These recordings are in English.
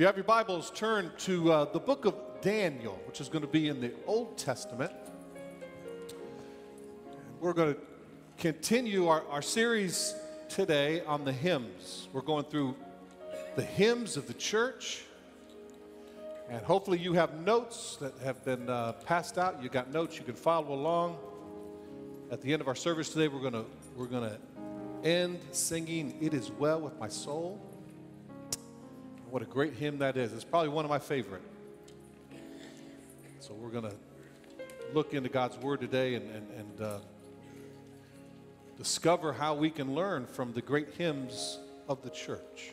you have your Bibles, turn to the book of Daniel, which is going to be in the Old Testament. We're going to continue our series today on the hymns. We're going through the hymns of the church. And hopefully you have notes that have been passed out. You got notes you can follow along. At the end of our service today, we're going to end singing It Is Well with My Soul. What a great hymn that is. It's probably one of my favorite. So we're going to look into God's Word today and discover how we can learn from the great hymns of the church.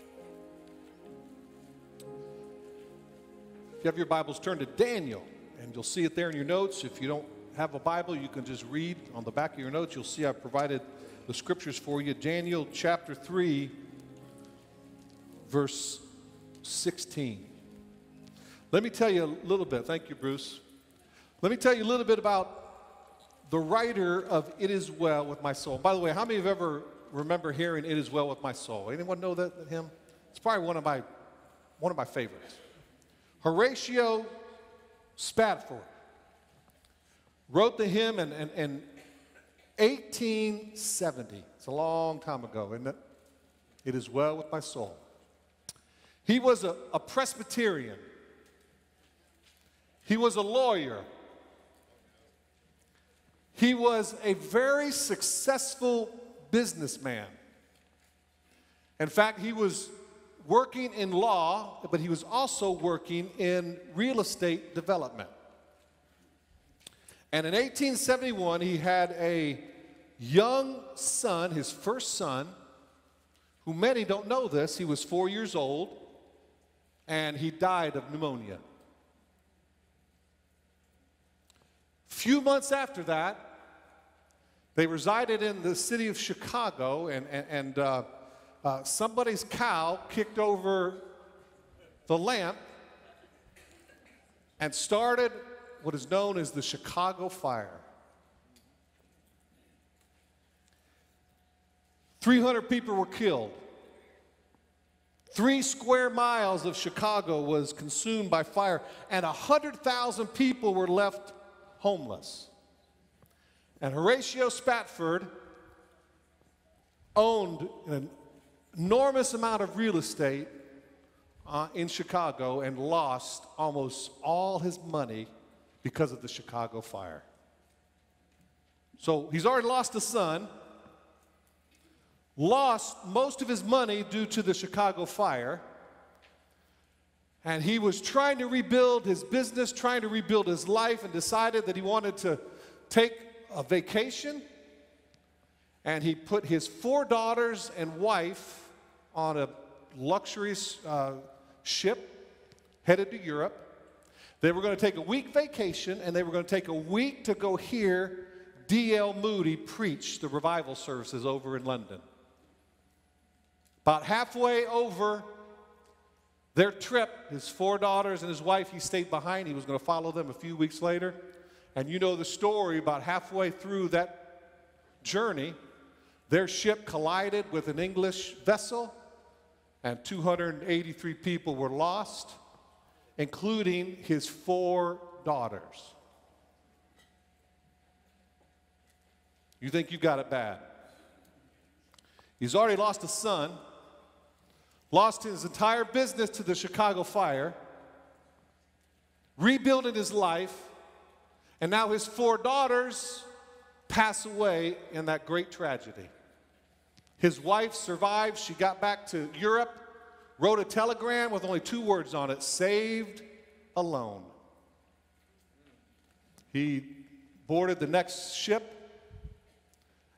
If you have your Bibles, turn to Daniel, and you'll see it there in your notes. If you don't have a Bible, you can just read on the back of your notes. You'll see I've provided the scriptures for you. Daniel chapter 3, verse 16. Let me tell you a little bit. Thank you, Bruce. Let me tell you a little bit about the writer of It Is Well with My Soul. By the way, how many of you ever remember hearing It Is Well with My Soul? Anyone know that hymn? It's probably one of my favorites. Horatio Spafford wrote the hymn in 1870. It's a long time ago, isn't it? It is well with my soul. He was a Presbyterian. He was a lawyer. He was a very successful businessman. In fact, he was working in law, but he was also working in real estate development. And in 1871, he had a young son, his first son, who many don't know this. He was 4 years old, and he died of pneumonia. Few months after that, they resided in the city of Chicago, and somebody's cow kicked over the lamp and started what is known as the Chicago Fire. 300 people were killed. 3 square miles of Chicago was consumed by fire, and 100,000 people were left homeless. And Horatio Spafford owned an enormous amount of real estate in Chicago and lost almost all his money because of the Chicago Fire. So he's already lost a son, lost most of his money due to the Chicago Fire, and he was trying to rebuild his business, trying to rebuild his life, and decided that he wanted to take a vacation, and he put his 4 daughters and wife on a luxury ship headed to Europe. They were going to take a week vacation, and they were going to take a week to go hear D.L. Moody preach the revival services over in London. About halfway over their trip, his 4 daughters and his wife, he stayed behind. He was going to follow them a few weeks later. And you know the story, about halfway through that journey, their ship collided with an English vessel, and 283 people were lost, including his 4 daughters. You think you got it bad. He's already lost a son, lost his entire business to the Chicago Fire, rebuilding his life, and now his 4 daughters pass away in that great tragedy. His wife survived. She got back to Europe, wrote a telegram with only 2 words on it: saved alone. He boarded the next ship,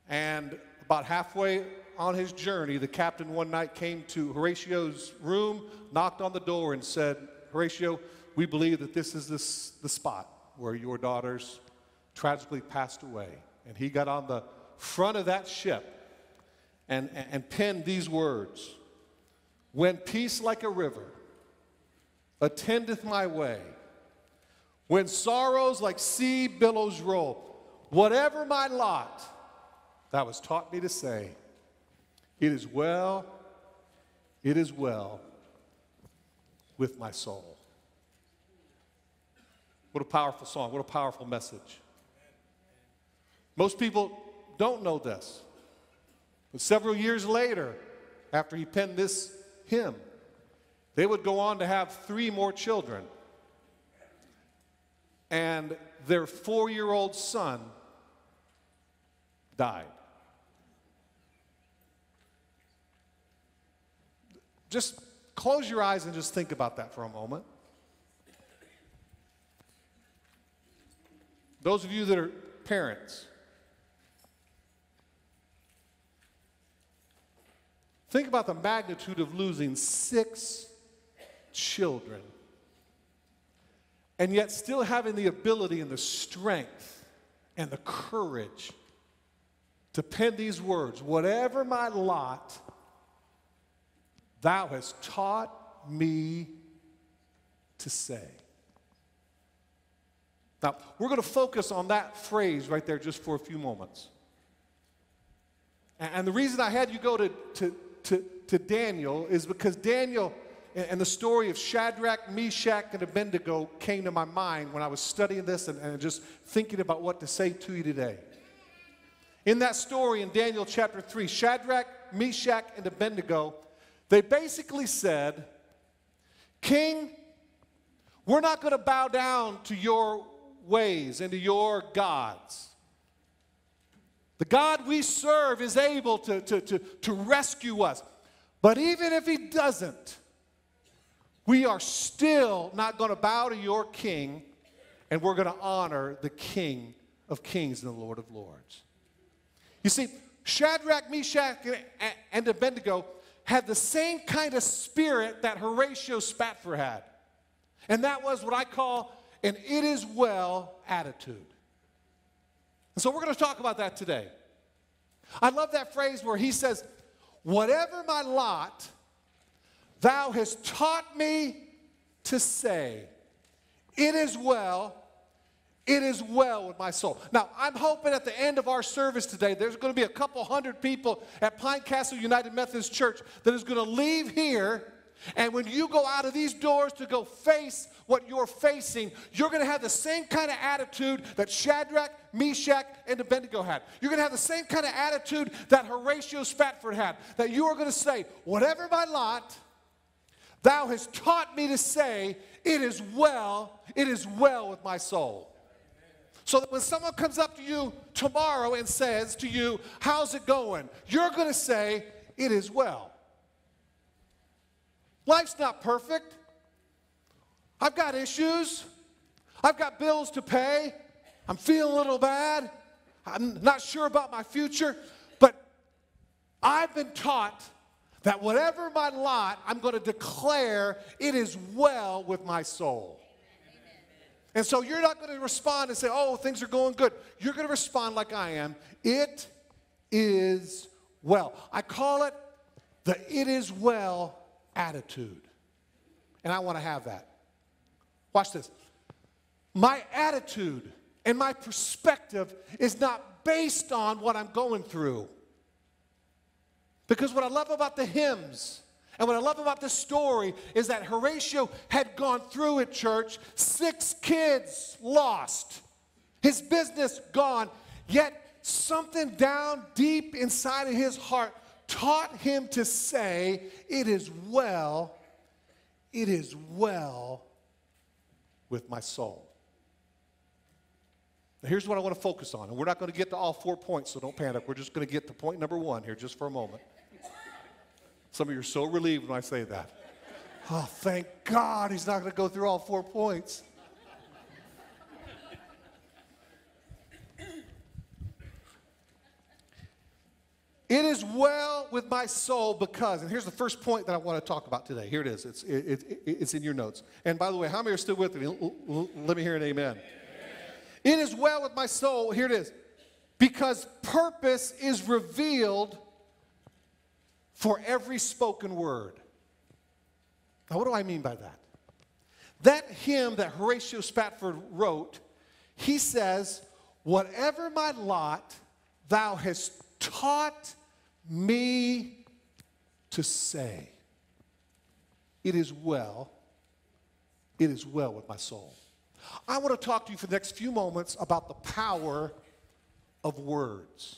and about halfway on his journey, the captain one night came to Horatio's room, knocked on the door, and said, "Horatio, we believe that this is the spot where your daughters tragically passed away." And he got on the front of that ship and penned these words: "When peace like a river attendeth my way, when sorrows like sea billows roll, whatever my lot, that was taught me to say, it is well with my soul. What a powerful song. What a powerful message. Most people don't know this. But several years later, after he penned this hymn, they would go on to have 3 more children. And their 4-year-old son died. Just close your eyes and just think about that for a moment. Those of you that are parents, think about the magnitude of losing 6 children and yet still having the ability and the strength and the courage to pen these words, whatever my lot, thou hast taught me to say. Now, we're going to focus on that phrase right there just for a few moments. And the reason I had you go to Daniel is because Daniel and the story of Shadrach, Meshach, and Abednego came to my mind when I was studying this and just thinking about what to say to you today. In that story in Daniel chapter 3, Shadrach, Meshach, and Abednego, they basically said, King, we're not going to bow down to your ways and to your gods. The God we serve is able to rescue us. But even if he doesn't, we are still not going to bow to your king, and we're going to honor the King of Kings and the Lord of Lords. You see, Shadrach, Meshach, and Abednego had the same kind of spirit that Horatio Spafford had. And that was what I call an it is well attitude. And so we're going to talk about that today. I love that phrase where he says, whatever my lot, thou hast taught me to say, it is well with my soul. Now, I'm hoping at the end of our service today, there's going to be a couple hundred people at Pine Castle United Methodist Church that is going to leave here. And when you go out of these doors to go face what you're facing, you're going to have the same kind of attitude that Shadrach, Meshach, and Abednego had. You're going to have the same kind of attitude that Horatio Spafford had, that you are going to say, whatever my lot, thou hast taught me to say, it is well with my soul. So that when someone comes up to you tomorrow and says to you, how's it going? You're going to say, it is well. Life's not perfect. I've got issues. I've got bills to pay. I'm feeling a little bad. I'm not sure about my future. But I've been taught that whatever my lot, I'm going to declare it is well with my soul. Amen. And so you're not going to respond and say, oh, things are going good. You're going to respond like I am. It is well. I call it the it is well attitude. And I want to have that. Watch this. My attitude and my perspective is not based on what I'm going through. Because what I love about the hymns and what I love about this story is that Horatio had gone through at church, 6 kids lost, his business gone, yet something down deep inside of his heart taught him to say, it is well with my soul. Now, here's what I want to focus on, and we're not going to get to all 4 points, so don't panic. We're just going to get to point number 1 here just for a moment. Some of you are so relieved when I say that. Oh, thank God he's not going to go through all 4 points. It is well with my soul because, and here's the first point that I want to talk about today. Here it is. It's in your notes. And by the way, how many are still with me? Let me hear an amen. Amen. It is well with my soul. Here it is. Because purpose is revealed for every spoken word. Now, what do I mean by that? That hymn that Horatio Spafford wrote, he says, whatever my lot, thou hast taught me to say, it is well It is well with my soul. I want to talk to you for the next few moments about the power of words.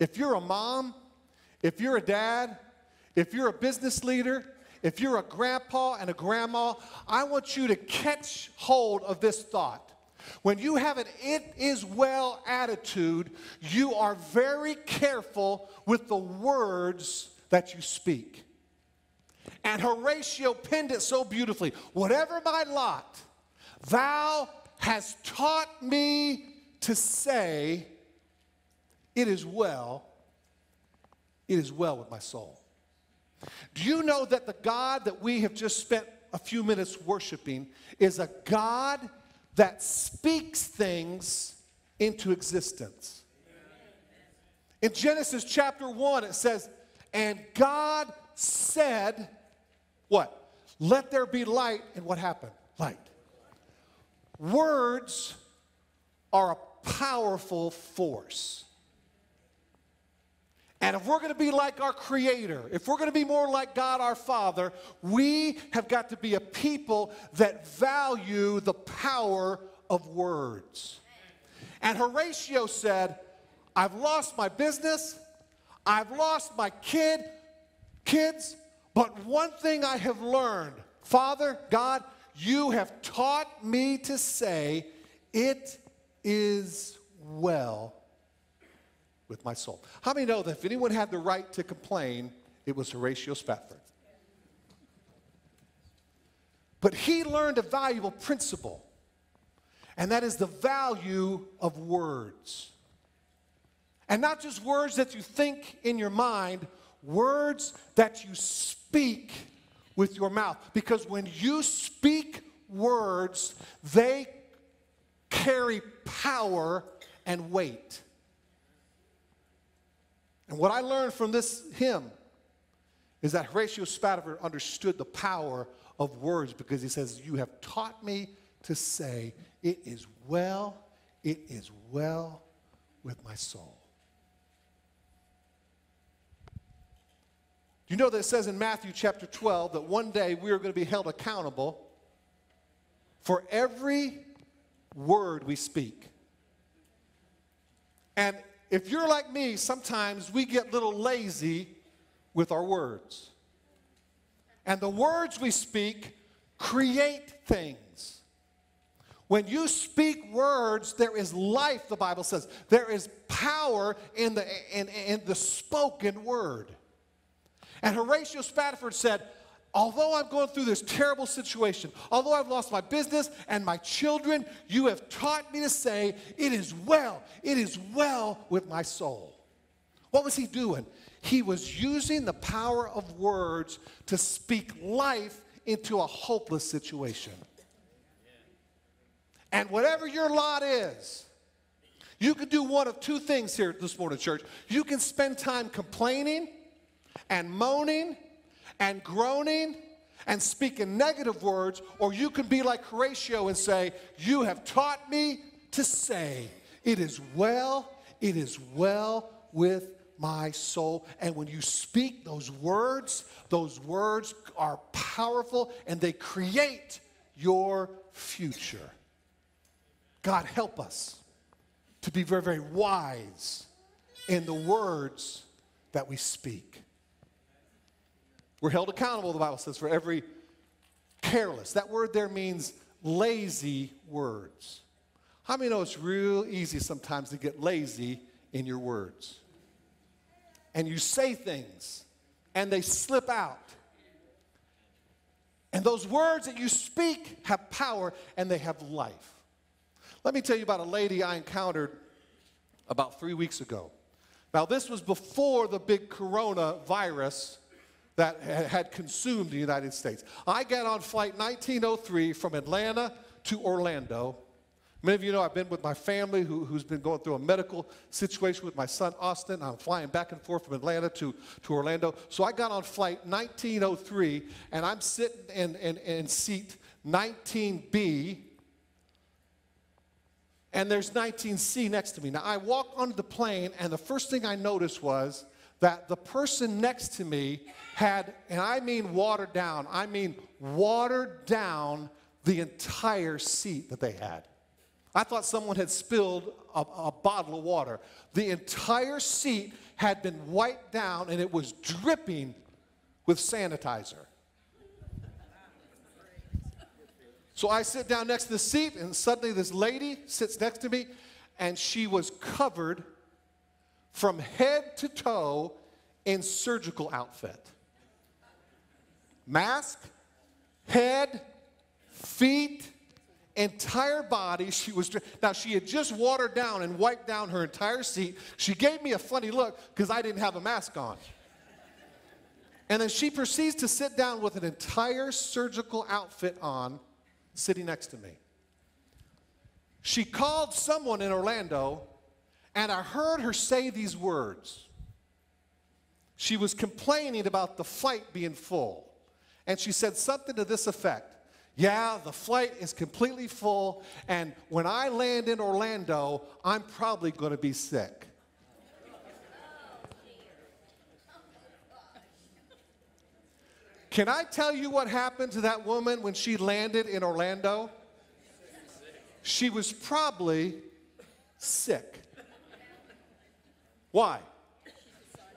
If you're a mom, if you're a dad, if you're a business leader, if you're a grandpa and a grandma, I want you to catch hold of this thought. When you have an it is well attitude, you are very careful with the words that you speak. And Horatio penned it so beautifully. Whatever my lot, thou hast taught me to say, it is well with my soul. Do you know that the God that we have just spent a few minutes worshiping is a God that speaks things into existence? In Genesis chapter 1, it says, and God said, what? Let there be light. And what happened? Light. Words are a powerful force. And if we're going to be like our Creator, if we're going to be more like God our Father, we have got to be a people that value the power of words. And Horatio said, I've lost my business, I've lost my kids, but one thing I have learned, Father, God, you have taught me to say, it is well with my soul. How many know that if anyone had the right to complain, it was Horatio Spafford? But he learned a valuable principle, and that is the value of words. And not just words that you think in your mind, words that you speak with your mouth. Because when you speak words, they carry power and weight. And what I learned from this hymn is that Horatio Spafford understood the power of words, because he says, you have taught me to say, it is well with my soul. You know that it says in Matthew chapter 12 that one day we are going to be held accountable for every word we speak. And if you're like me, sometimes we get a little lazy with our words. And the words we speak create things. When you speak words, there is life, the Bible says. There is power in the spoken word. And Horatio Spafford said, although I'm going through this terrible situation, although I've lost my business and my children, you have taught me to say, it is well with my soul. What was he doing? He was using the power of words to speak life into a hopeless situation. And whatever your lot is, you can do one of two things here this morning, church. You can spend time complaining and moaning and groaning and speaking negative words, or you can be like Horatio and say, you have taught me to say, it is well with my soul. And when you speak those words are powerful and they create your future. God, help us to be very, very wise in the words that we speak. We're held accountable, the Bible says, for every careless. That word there means lazy words. How many know it's real easy sometimes to get lazy in your words? And you say things, and they slip out. And those words that you speak have power, and they have life. Let me tell you about a lady I encountered about 3 weeks ago. Now, this was before the big coronavirus that had consumed the United States. I got on flight 1903 from Atlanta to Orlando. Many of you know I've been with my family who's been going through a medical situation with my son, Austin. I'm flying back and forth from Atlanta to Orlando. So I got on flight 1903, and I'm sitting in seat 19B, and there's 19C next to me. Now, I walked onto the plane, and the first thing I noticed was that the person next to me had, and I mean watered down, the entire seat that they had. I thought someone had spilled a bottle of water. The entire seat had been wiped down, and it was dripping with sanitizer. So I sit down next to the seat, and suddenly this lady sits next to me, and she was covered from head to toe in surgical outfit. Mask, head, feet, entire body. She was, now she had just watered down and wiped down her entire seat. She gave me a funny look because I didn't have a mask on. And then she proceeds to sit down with an entire surgical outfit on, sitting next to me. She called someone in Orlando, and I heard her say these words. She was complaining about the flight being full, and she said something to this effect. Yeah, the flight is completely full, and when I land in Orlando, I'm probably going to be sick. Can I tell you what happened to that woman when she landed in Orlando? She was probably sick. Why?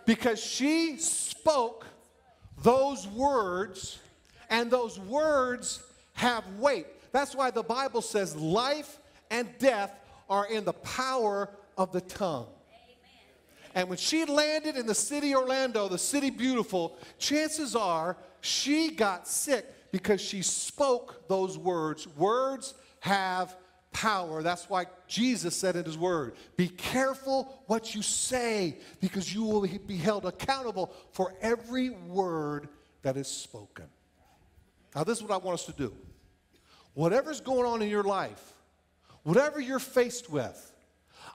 Because she spoke those words, and those words have weight. That's why the Bible says life and death are in the power of the tongue. Amen. And when she landed in the city Orlando, the city beautiful, chances are she got sick because she spoke those words. Words have power. That's why Jesus said in his word, be careful what you say, because you will be held accountable for every word that is spoken. Now, this is what I want us to do. Whatever's going on in your life, whatever you're faced with,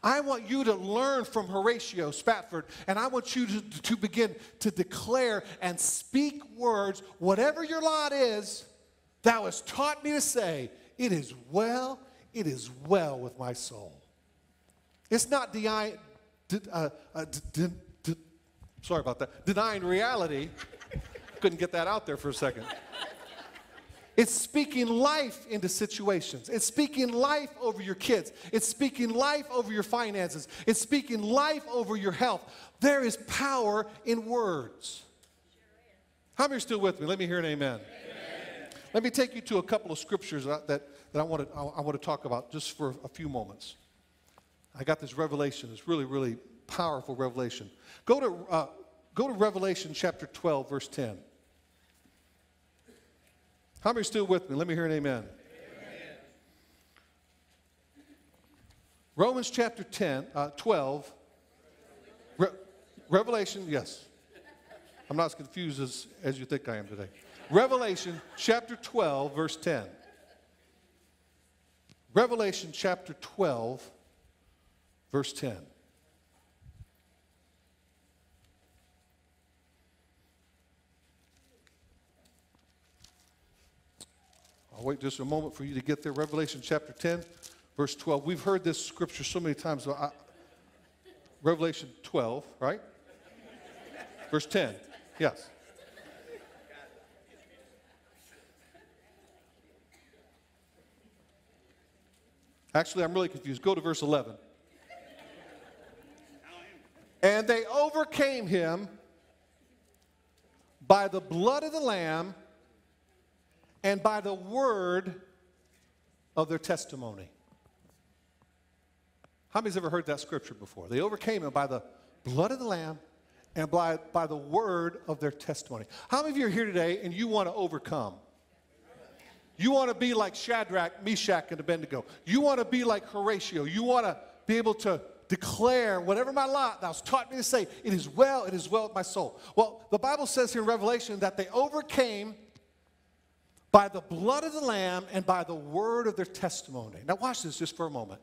I want you to learn from Horatio Spafford, and I want you to begin to declare and speak words. Whatever your lot is, thou hast taught me to say, it is well with my soul. It's not denying reality. Couldn't get that out there for a second. It's speaking life into situations. It's speaking life over your kids. It's speaking life over your finances. It's speaking life over your health. There is power in words. How many are still with me? Let me hear an amen. Amen. Let me take you to a couple of scriptures that I want to talk about just for a few moments. I got this revelation. It's really, really powerful revelation. Go to Revelation chapter 12, verse 10. How many are still with me? Let me hear an amen. Amen. Romans chapter 12. Revelation, yes. I'm not as confused as you think I am today. Revelation chapter 12, verse 10. Revelation chapter 12, verse 10. I'll wait just a moment for you to get there. Revelation chapter 10, verse 12. We've heard this scripture so many times. So Revelation 12, right? Verse 10, yes. Actually, I'm really confused. Go to verse 11. And they overcame him by the blood of the Lamb and by the word of their testimony. How many's ever heard that scripture before? They overcame him by the blood of the Lamb and by the word of their testimony. How many of you are here today and you want to overcome? You want to be like Shadrach, Meshach, and Abednego. You want to be like Horatio. You want to be able to declare whatever my lot thou hast taught me to say, it is well with my soul. Well, the Bible says here in Revelation that they overcame by the blood of the Lamb and by the word of their testimony. Now watch this just for a moment.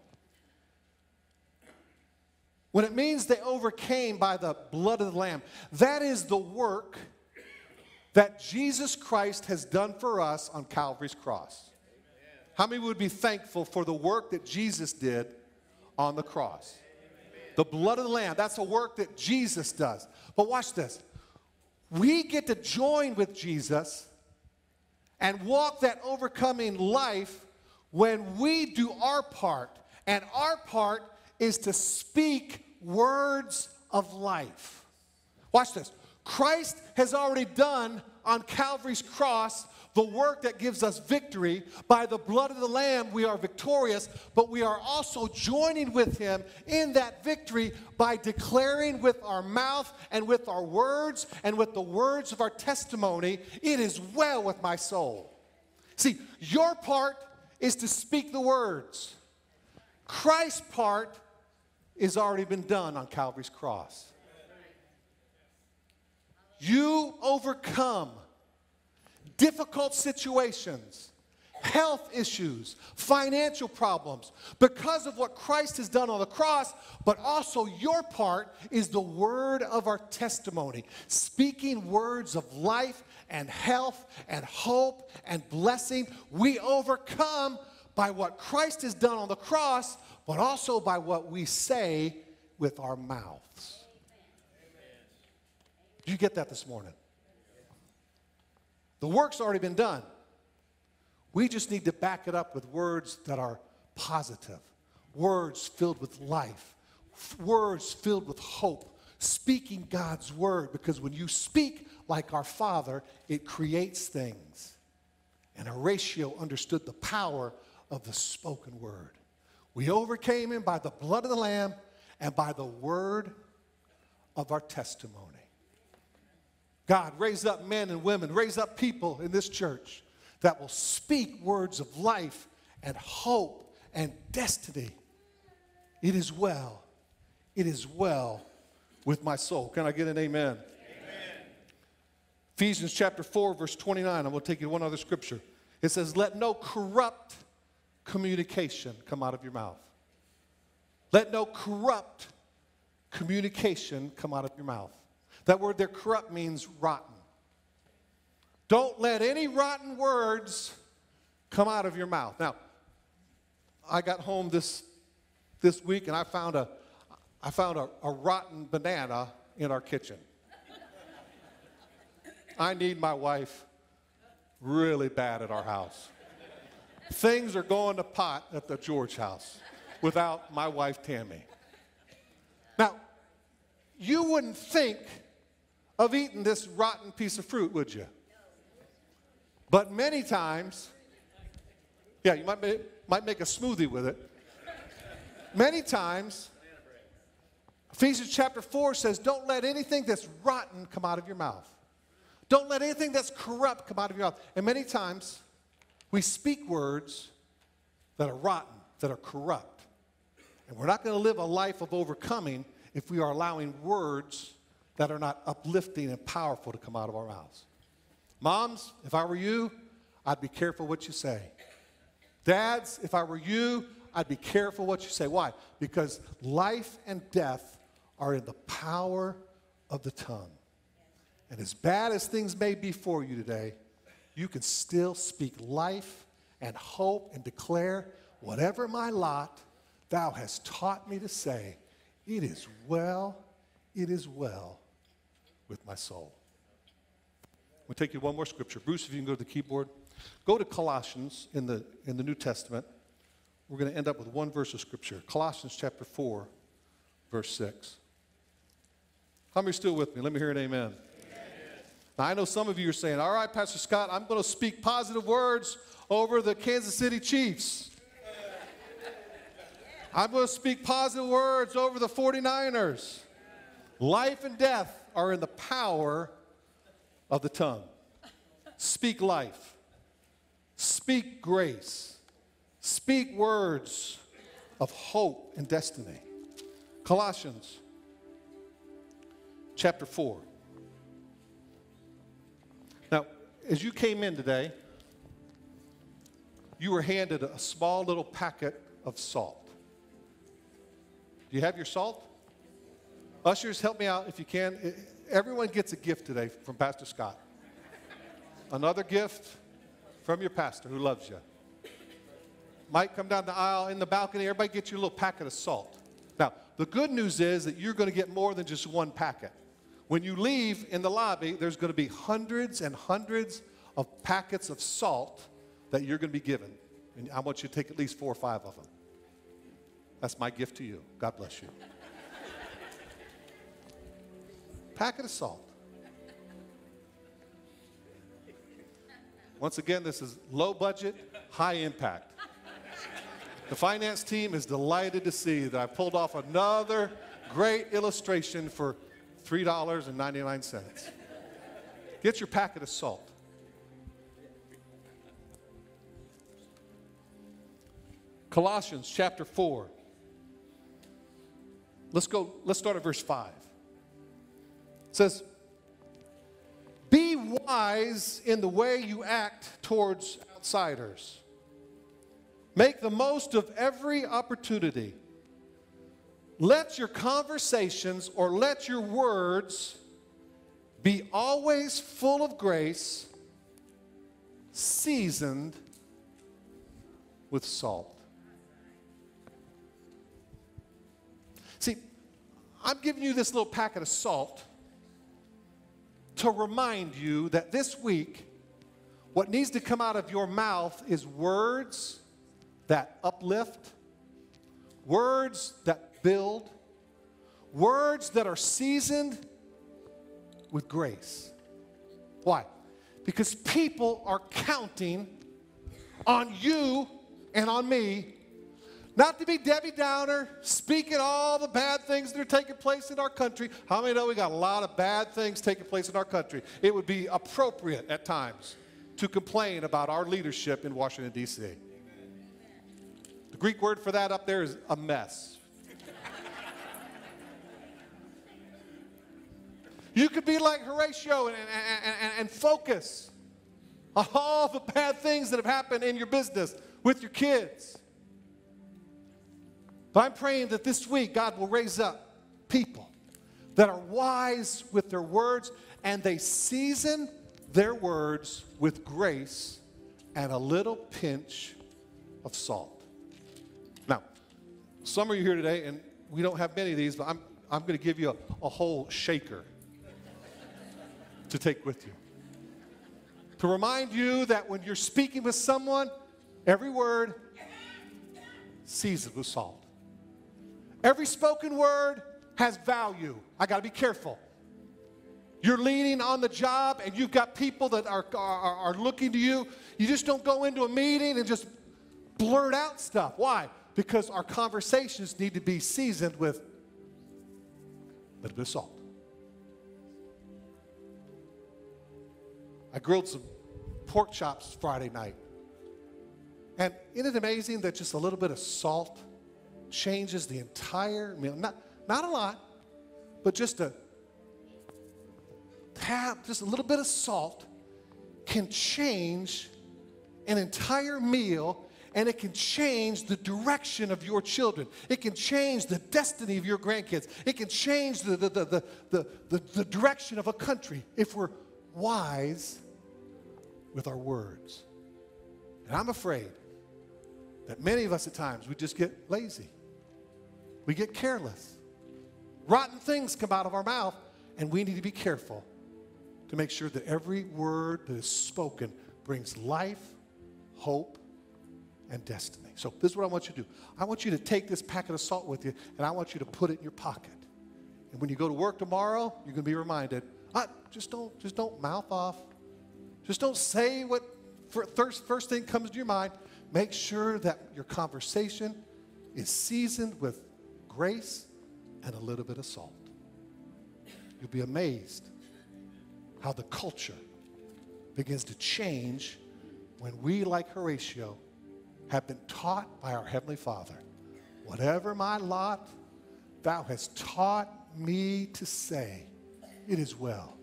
When it means they overcame by the blood of the Lamb, that is the work that Jesus Christ has done for us on Calvary's cross. How many would be thankful for the work that Jesus did on the cross? The blood of the Lamb. That's a work that Jesus does. But watch this. We get to join with Jesus and walk that overcoming life when we do our part. And our part is to speak words of life. Watch this. Christ has already done on Calvary's cross the work that gives us victory. By the blood of the Lamb, we are victorious, but we are also joining with him in that victory by declaring with our mouth and with our words and with the words of our testimony, it is well with my soul. See, your part is to speak the words. Christ's part has already been done on Calvary's cross. You overcome difficult situations, health issues, financial problems because of what Christ has done on the cross, but also your part is the word of our testimony, speaking words of life and health and hope and blessing. We overcome by what Christ has done on the cross, but also by what we say with our mouths. Do you get that this morning? The work's already been done. We just need to back it up with words that are positive, words filled with life, words filled with hope, speaking God's word. Because when you speak like our Father, it creates things. And Horatio understood the power of the spoken word. We overcame him by the blood of the Lamb and by the word of our testimony. God, raise up men and women, raise up people in this church that will speak words of life and hope and destiny. It is well with my soul. Can I get an amen? Amen. Ephesians chapter 4, verse 29, I'm going to take you to one other scripture. It says, let no corrupt communication come out of your mouth. Let no corrupt communication come out of your mouth. That word there, corrupt, means rotten. Don't let any rotten words come out of your mouth. Now, I got home this week and I found a rotten banana in our kitchen. I need my wife really bad at our house. Things are going to pot at the George house without my wife Tammy. Now, you wouldn't think of eating this rotten piece of fruit, would you? But many times, yeah, you might make a smoothie with it. Many times, Ephesians chapter 4 says, don't let anything that's rotten come out of your mouth. Don't let anything that's corrupt come out of your mouth. And many times, we speak words that are rotten, that are corrupt. And we're not going to live a life of overcoming if we are allowing words that are not uplifting and powerful to come out of our mouths. Moms, if I were you, I'd be careful what you say. Dads, if I were you, I'd be careful what you say. Why? Because life and death are in the power of the tongue. And as bad as things may be for you today, you can still speak life and hope and declare, whatever my lot, thou hast taught me to say, it is well with my soul. We'll take you one more scripture. Bruce, if you can go to the keyboard. Go to Colossians in the New Testament. We're going to end up with one verse of scripture. Colossians chapter 4, verse 6. How many are still with me? Let me hear an amen. Amen. Now, I know some of you are saying, all right, Pastor Scott, I'm going to speak positive words over the Kansas City Chiefs. I'm going to speak positive words over the 49ers. Life and death are in the power of the tongue. Speak life. Speak grace. Speak words of hope and destiny. Colossians chapter 4. Now, as you came in today, you were handed a small little packet of salt. Do you have your salt? Ushers, help me out if you can. Everyone gets a gift today from Pastor Scott. Another gift from your pastor who loves you. Mike, come down the aisle in the balcony. Everybody get your little packet of salt. Now, The good news is that you're going to get more than just one packet. When you leave in the lobby, there's going to be hundreds and hundreds of packets of salt that you're going to be given. And I want you to take at least 4 or 5 of them. That's my gift to you. God bless you. Packet of salt. Once again, this is low budget, high impact. The finance team is delighted to see that I pulled off another great illustration for $3.99. Get your packet of salt. Colossians chapter 4. Let's start at verse 5. It says, be wise in the way you act towards outsiders. Make the most of every opportunity. Let your conversations or let your words be always full of grace, seasoned with salt. See, I'm giving you this little packet of salt to remind you that this week, what needs to come out of your mouth is words that uplift, words that build, words that are seasoned with grace. Why? Because people are counting on you and on me not to be Debbie Downer, speaking all the bad things that are taking place in our country. How many know we got a lot of bad things taking place in our country? It would be appropriate at times to complain about our leadership in Washington, D.C. The Greek word for that up there is a mess. You could be like Horatio and focus on all the bad things that have happened in your business with your kids. But I'm praying that this week God will raise up people that are wise with their words and they season their words with grace and a little pinch of salt. Now, some of you here today, and we don't have many of these, but I'm going to give you a whole shaker to take with you. To remind you that when you're speaking with someone, every word seasoned with salt. Every spoken word has value. I got to be careful. You're leaning on the job and you've got people that are looking to you. You just don't go into a meeting and just blurt out stuff. Why? Because our conversations need to be seasoned with a little bit of salt. I grilled some pork chops Friday night. And isn't it amazing that just a little bit of salt changes the entire meal? Not a lot, but just a tap, just a little bit of salt can change an entire meal, and it can change the direction of your children. It can change the destiny of your grandkids. It can change the direction of a country if we're wise with our words. And I'm afraid that many of us at times, we just get lazy. We get careless. Rotten things come out of our mouth, and we need to be careful to make sure that every word that is spoken brings life, hope, and destiny. So this is what I want you to do. I want you to take this packet of salt with you, and I want you to put it in your pocket. And when you go to work tomorrow, you're going to be reminded, just don't mouth off. Just don't say what first thing comes to your mind. Make sure that your conversation is seasoned with grace and a little bit of salt. You'll be amazed how the culture begins to change when we, like Horatio, have been taught by our Heavenly Father, whatever my lot, thou hast taught me to say, it is well.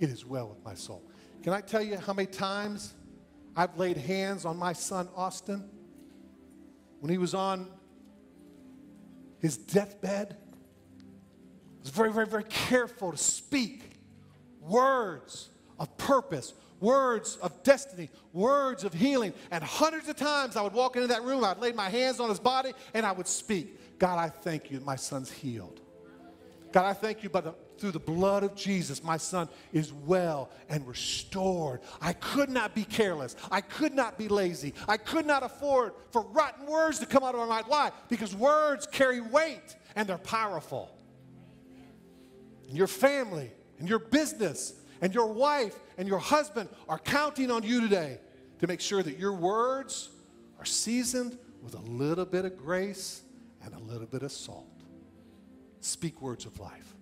It is well with my soul. Can I tell you how many times I've laid hands on my son, Austin, when he was on his deathbed? I was very, very, very careful to speak words of purpose, words of destiny, words of healing. And hundreds of times I would walk into that room, I'd lay my hands on his body, and I would speak, God, I thank you, my son's healed. God, I thank you through the blood of Jesus, my son is well and restored. I could not be careless. I could not be lazy. I could not afford for rotten words to come out of my mouth. Why? Because words carry weight and they're powerful. And your family and your business and your wife and your husband are counting on you today to make sure that your words are seasoned with a little bit of grace and a little bit of salt. Speak words of life.